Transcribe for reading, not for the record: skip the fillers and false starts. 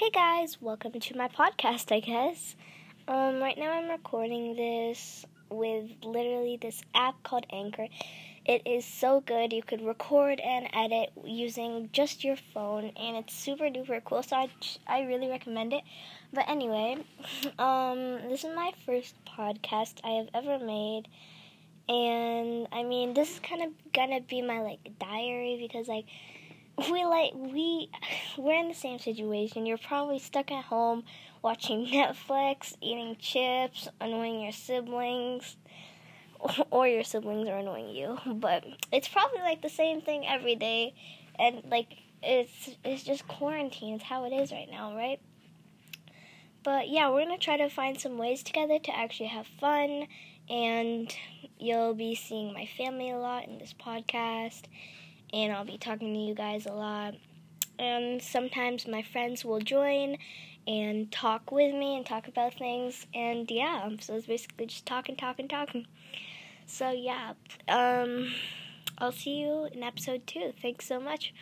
Hey guys, welcome to my podcast, I guess. Right now I'm recording this with literally this app called Anchor. It is so good. You could record and edit using just your phone, and it's super duper cool, so I really recommend it. But anyway, this is my first podcast I have ever made, and I mean, this is kind of gonna be my, diary, because, we're in the same situation. You're probably stuck at home watching Netflix, eating chips, annoying your siblings, or your siblings are annoying you. But it's probably the same thing every day, and it's just quarantine. It's how it is right now, right? But yeah, we're gonna try to find some ways together to actually have fun, and you'll be seeing my family a lot in this podcast. And I'll be talking to you guys a lot. And sometimes my friends will join and talk with me and talk about things. And yeah, so it's basically just talking. So yeah, I'll see you in episode 2. Thanks so much.